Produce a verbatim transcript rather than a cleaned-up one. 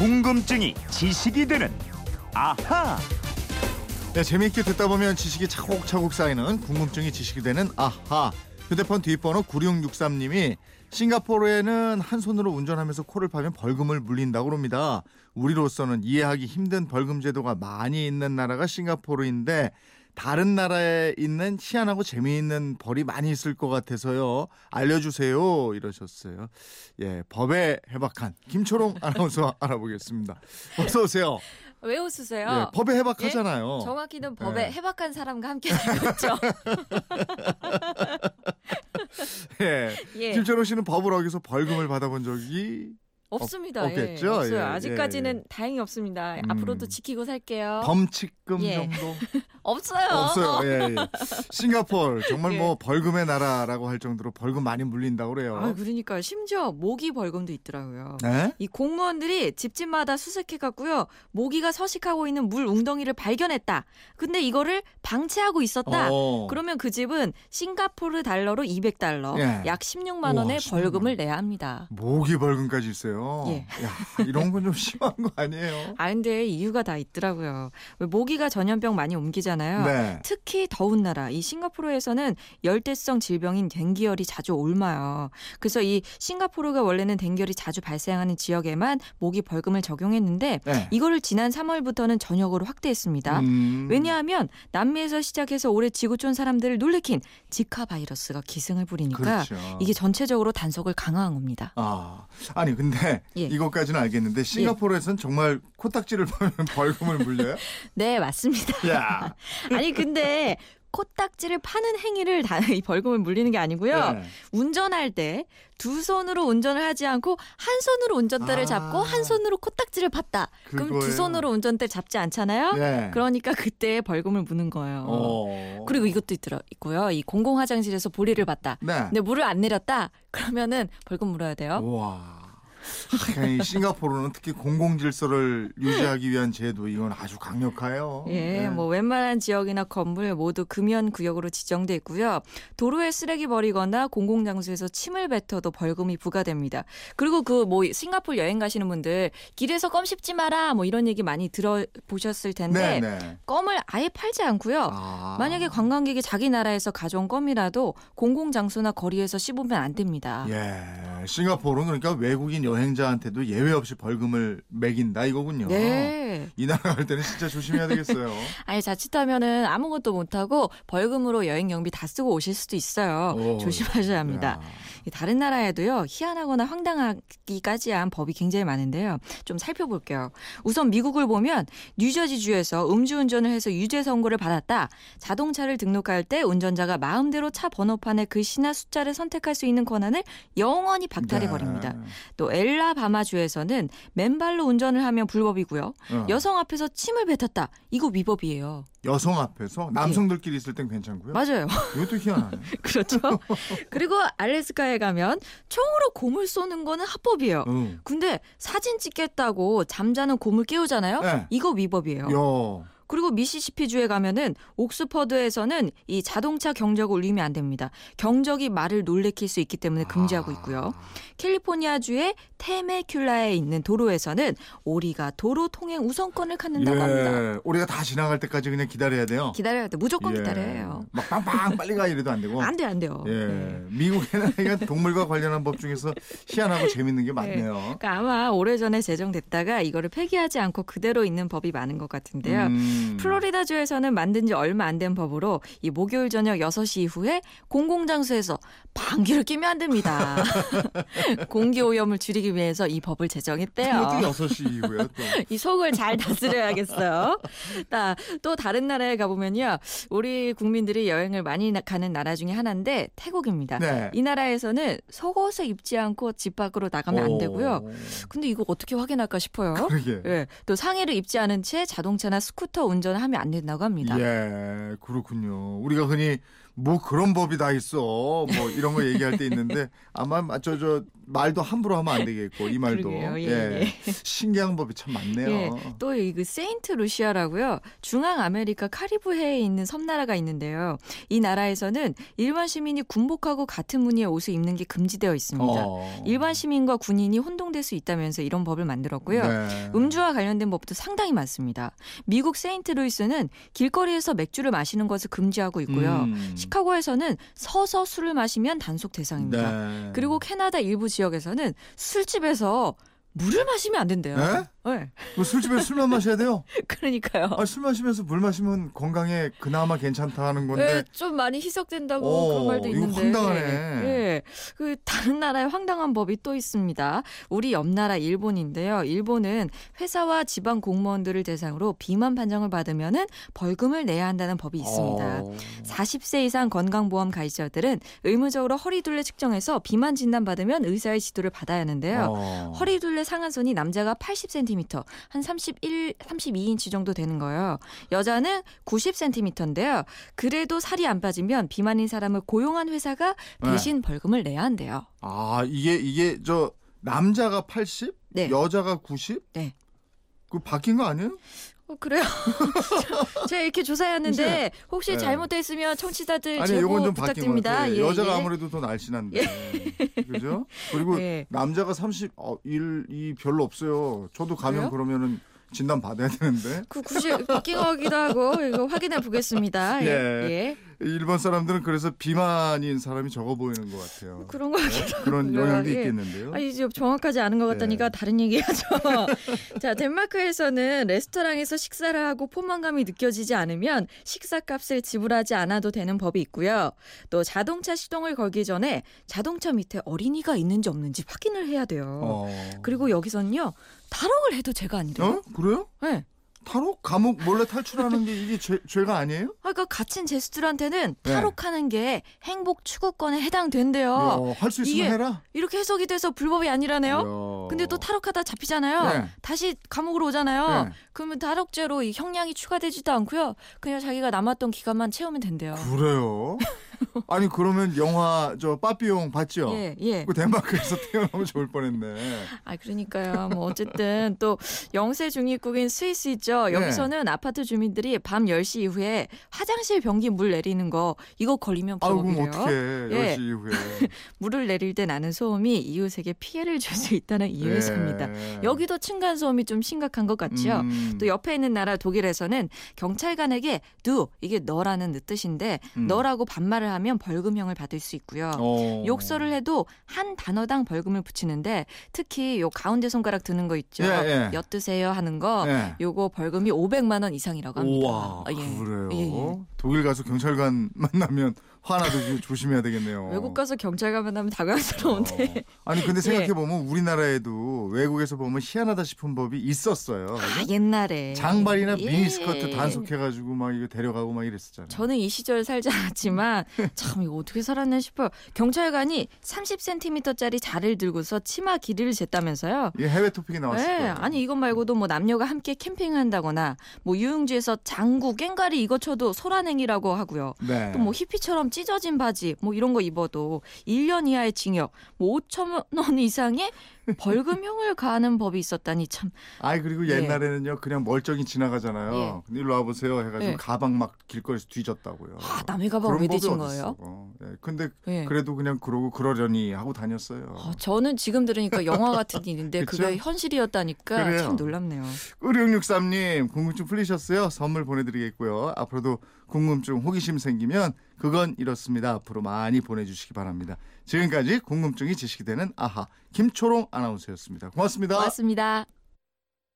궁금증이 지식이 되는 아하. 네, 재미있게 듣다 보면 지식이 차곡차곡 쌓이는 궁금증이 지식이 되는 아하. 휴대폰 뒷번호 구육육삼 님이 싱가포르에는 한 손으로 운전하면서 코를 파면 벌금을 물린다고 합니다. 우리로서는 이해하기 힘든 벌금 제도가 많이 있는 나라가 싱가포르인데 다른 나라에 있는 희한하고 재미있는 벌이 많이 있을 것 같아서요. 알려주세요. 이러셨어요. 예, 법에 해박한 김초롱 아나운서 알아보겠습니다. 어서 오세요. 왜 웃으세요? 예, 법에 해박하잖아요. 예? 정확히는 법에 예. 해박한 사람과 함께 살고 있죠. 예. 예. 김초롱 씨는 법을 어겨서 벌금을 받아본 적이 없습니다. 없겠죠? 예, 없어요. 예, 아직까지는 예. 다행히 없습니다. 음. 앞으로도 지키고 살게요. 범칙금 예. 정도? 없어요. 없어요. 예, 예. 싱가포르 정말 예. 뭐 벌금의 나라라고 할 정도로 벌금 많이 물린다고 그래요. 아, 그러니까요. 심지어 모기 벌금도 있더라고요. 네? 이 공무원들이 집집마다 수색해갖고요. 모기가 서식하고 있는 물 웅덩이를 발견했다. 근데 이거를 방치하고 있었다. 오. 그러면 그 집은 싱가포르 달러로 이백 달러, 예. 약 십육만 원의 우와, 벌금을 내야 합니다. 모기 벌금까지 있어요. 예. 야, 이런 건 좀 심한 거 아니에요? 아, 근데 이유가 다 있더라고요. 모기가 전염병 많이 옮기잖아요. 네. 특히 더운 나라, 이 싱가포르에서는 열대성 질병인 댕기열이 자주 옮아요. 그래서 이 싱가포르가 원래는 댕기열이 자주 발생하는 지역에만 모기 벌금을 적용했는데 네. 이거를 지난 삼월부터는 전역으로 확대했습니다. 음. 왜냐하면 남미에서 시작해서 올해 지구촌 사람들을 놀래킨 지카 바이러스가 기승을 부리니까 그렇죠. 이게 전체적으로 단속을 강화한 겁니다. 아, 아니 근데 네, 예. 이것까지는 알겠는데 싱가포르에서는 예. 정말 코딱지를 보면 벌금을 물려요? 네, 맞습니다. 야. 아니 근데 코딱지를 파는 행위를 다 벌금을 물리는 게 아니고요. 네. 운전할 때 두 손으로 운전을 하지 않고 한 손으로 운전대를 아. 잡고 한 손으로 코딱지를 팠다. 그거예요. 그럼 두 손으로 운전대를 잡지 않잖아요. 네. 그러니까 그때 벌금을 무는 거예요. 오. 그리고 이것도 있더라, 있고요. 이 공공화장실에서 볼일을 봤다. 네. 근데 물을 안 내렸다. 그러면은 벌금 물어야 돼요. 우와. 싱가포르는 특히 공공질서를 유지하기 위한 제도, 이건 아주 강력해요. 예, 네. 뭐 웬만한 지역이나 건물 모두 금연 구역으로 지정돼 있고요. 도로에 쓰레기 버리거나 공공장소에서 침을 뱉어도 벌금이 부과됩니다. 그리고 그 뭐 싱가포르 여행 가시는 분들 길에서 껌 씹지 마라 뭐 이런 얘기 많이 들어보셨을 텐데 네, 네. 껌을 아예 팔지 않고요. 아. 만약에 관광객이 자기 나라에서 가져온 껌이라도 공공장소나 거리에서 씹으면 안 됩니다. 예, 싱가포르는 그러니까 외국인 여행자한테도 예외 없이 벌금을 매긴다 이거군요. 네. 이 나라 갈 때는 진짜 조심해야 되겠어요. 아니 자칫하면은 아무것도 못하고 벌금으로 여행 경비 다 쓰고 오실 수도 있어요. 오, 조심하셔야 합니다. 야. 다른 나라에도요 희한하거나 황당하기까지한 법이 굉장히 많은데요. 좀 살펴볼게요. 우선 미국을 보면 뉴저지주에서 음주운전을 해서 유죄 선고를 받았다. 자동차를 등록할 때 운전자가 마음대로 차 번호판에 글씨나 숫자를 선택할 수 있는 권한을 영원히 박탈해버립니다. 네. 또 엘라바마주에서는 맨발로 운전을 하면 불법이고요. 어. 여성 앞에서 침을 뱉었다. 이거 위법이에요. 여성 앞에서? 남성들끼리 네. 있을 땐 괜찮고요? 맞아요. 이것도 희한하네. 그렇죠. 그리고 알래스카에 가면 총으로 곰을 쏘는 거는 합법이에요. 음. 근데 사진 찍겠다고 잠자는 곰을 깨우잖아요. 네. 이거 위법이에요. 야. 그리고 미시시피주에 가면은 옥스퍼드에서는 이 자동차 경적을 울리면 안 됩니다. 경적이 말을 놀래킬 수 있기 때문에 금지하고 있고요. 아. 캘리포니아주의 테메큘라에 있는 도로에서는 오리가 도로 통행 우선권을 갖는다고 예. 합니다. 오리가 다 지나갈 때까지 그냥 기다려야 돼요. 기다려야 돼. 무조건 예. 기다려요. 막 빵빵 빨리 가 이래도 안 되고. 안 돼, 안 돼요. 예. 예. 미국에는 그러니까 동물과 관련한 법 중에서 희한하고 재밌는 게 많네요. 예. 그러니까 아마 오래전에 제정됐다가 이거를 폐기하지 않고 그대로 있는 법이 많은 것 같은데요. 음. 플로리다주에서는 만든 지 얼마 안 된 법으로 이 목요일 저녁 여섯 시 이후에 공공장소에서 방귀를 뀌면 안 됩니다. 공기오염을 줄이기 위해서 이 법을 제정했대요. 어떻게 여섯 시 이후에 또. 이 속을 잘 다스려야겠어요. 또 다른 나라에 가보면요. 우리 국민들이 여행을 많이 가는 나라 중에 하나인데 태국입니다. 네. 이 나라에서는 속옷을 입지 않고 집 밖으로 나가면 오. 안 되고요. 근데 이거 어떻게 확인할까 싶어요. 그러게. 예. 또 상의를 입지 않은 채 자동차나 스쿠터 운전을 하면 안 된다고 합니다. 예, 그렇군요. 우리가 흔히 뭐 그런 법이 다 있어. 뭐 이런 거 얘기할 때 있는데 아마 저 저 말도 함부로 하면 안 되겠고 이 말도. 예, 예. 신기한 법이 참 많네요. 예. 또 이 그 세인트 루시아라고요. 중앙 아메리카 카리브해에 있는 섬나라가 있는데요. 이 나라에서는 일반 시민이 군복하고 같은 무늬의 옷을 입는 게 금지되어 있습니다. 어. 일반 시민과 군인이 혼동될 수 있다면서 이런 법을 만들었고요. 네. 음주와 관련된 법도 상당히 많습니다. 미국 세인트루이스는 길거리에서 맥주를 마시는 것을 금지하고 있고요. 음. 시카고에서는 서서 술을 마시면 단속 대상입니다. 네. 그리고 캐나다 일부 지역에서는 술집에서 물을 마시면 안 된대요. 네? 네. 뭐 술집에서 술만 마셔야 돼요? 그러니까요. 아, 술 마시면서 물 마시면 건강에 그나마 괜찮다는 건데. 네, 좀 많이 희석된다고 오, 그런 말도 있는데. 이거 황당하네. 네. 네. 그 다른 나라의 황당한 법이 또 있습니다. 우리 옆 나라 일본인데요. 일본은 회사와 지방 공무원들을 대상으로 비만 판정을 받으면은 벌금을 내야 한다는 법이 있습니다. 오. 사십 세 이상 건강보험 가입자들은 의무적으로 허리둘레 측정해서 비만 진단 받으면 의사의 지도를 받아야 하는데요. 오. 허리둘레 상한선이 남자가 팔십 센티미터, 한 삼십일, 삼십이 인치 정도 되는 거예요. 여자는 구십 센티미터인데요. 그래도 살이 안 빠지면 비만인 사람을 고용한 회사가 대신 네. 벌금을 내야 한대요. 아, 이게 이게 저 남자가 팔십, 네. 여자가 구십? 네. 그 바뀐 거 아니에요? 어, 그래요. 제가 이렇게 조사해왔는데 혹시 네. 잘못됐으면 청취자들 아니, 제보 좀 부탁드립니다. 예, 여자가 예. 아무래도 더 날씬한데. 예. 그죠? 그리고 예. 남자가 삼십일이 별로 없어요. 저도 가면 그래요? 그러면은 진단 받아야 되는데. 그 굳이 웃기기도 하고 이거 확인해 보겠습니다. 예. 예. 일본 사람들은 그래서 비만인 사람이 적어 보이는 것 같아요. 그런 것 같기도 하고요. 그런 영향도 예. 있겠는데요. 아, 이제 정확하지 않은 것 같다니까 예. 다른 얘기하죠. 자, 덴마크에서는 레스토랑에서 식사를 하고 포만감이 느껴지지 않으면 식사값을 지불하지 않아도 되는 법이 있고요. 또 자동차 시동을 걸기 전에 자동차 밑에 어린이가 있는지 없는지 확인을 해야 돼요. 어. 그리고 여기서는요. 탈옥을 해도 죄가 아니래요. 어? 그래요? 네. 탈옥? 감옥 몰래 탈출하는 게 이게 죄, 죄가 아니에요? 그러니까 갇힌 죄수들한테는 탈옥하는 네. 게 행복 추구권에 해당된대요. 할 수 있으면 해라. 이렇게 해석이 돼서 불법이 아니라네요. 야. 근데 또 탈옥하다 잡히잖아요. 네. 다시 감옥으로 오잖아요. 네. 그러면 탈옥죄로 이 형량이 추가되지도 않고요. 그냥 자기가 남았던 기간만 채우면 된대요. 그래요? 아니 그러면 영화 저 빠삐용 봤죠? 예, 예. 그 덴마크에서 태어나면 좋을 뻔했네. 아 그러니까요. 뭐 어쨌든 또 영세 중립국인 스위스 있죠. 여기서는 네. 아파트 주민들이 밤 열 시 이후에 화장실 변기 물 내리는 거 이거 걸리면 벌금이래요. 아, 그럼 어떡해. 예. 열 시 이후에. 물을 내릴 때 나는 소음이 이웃에게 피해를 줄 수 있다는 이유에서입니다. 예. 여기도 층간 소음이 좀 심각한 것 같죠. 음. 또 옆에 있는 나라 독일에서는 경찰관에게 do 이게 너라는 뜻인데 음. 너라고 반말을 하면 벌금형을 받을 수 있고요. 오. 욕설을 해도 한 단어당 벌금을 붙이는데 특히 요 가운데 손가락 드는 거 있죠. 예, 예. 엿드세요 하는 거 예. 요거 벌금이 오백만 원 이상이라고 합니다. 우와, 아, 예. 그래요? 예, 예. 독일 가서 경찰관 만나면 화나도 조심해야 되겠네요. 외국 가서 경찰관 만나면 당황스러운데. 어. 아니 근데 생각해보면 예. 우리나라에도 외국에서 보면 희한하다 싶은 법이 있었어요. 아, 옛날에. 장발이나 예. 미니스커트 단속해가지고 막 이거 데려가고 막 이랬었잖아요. 저는 이 시절 살지 않았지만 참 이거 어떻게 살았나 싶어요. 경찰관이 삼십 센티미터짜리 자를 들고서 치마 길이를 쟀다면서요. 예, 해외 토픽이 나왔을 예. 거예요. 아니 이것 말고도 뭐 남녀가 함께 캠핑한다거나 뭐 유흥지에서 장구, 꽹과리 이거 쳐도 소란행위라고 하고요. 네. 또 뭐 히피처럼 찢어진 바지 뭐 이런 거 입어도 일 년 이하의 징역, 뭐 오천 원 이상의 벌금형을 가하는 법이 있었다니 참. 아이 그리고 옛날에는요 예. 그냥 멀쩡히 지나가잖아요. 예. 일로 와보세요 해가지고 예. 가방 막 길거리에서 뒤졌다고요. 아, 남의 가방 왜 뒤진 거예요? 어. 예. 근데 예. 그래도 그냥 그러고 그러려니 하고 다녔어요. 아, 저는 지금 들으니까 영화 같은 일인데 그게 현실이었다니까 그래요. 참 놀랍네요. 오육육삼 님 궁금증 풀리셨어요? 선물 보내드리겠고요. 앞으로도 궁금증 호기심 생기면 그건 이렇습니다. 앞으로 많이 보내주시기 바랍니다. 지금까지 궁금증이 지식이 되는 아하 김초롱 아나운서였습니다. 고맙습니다. 고맙습니다.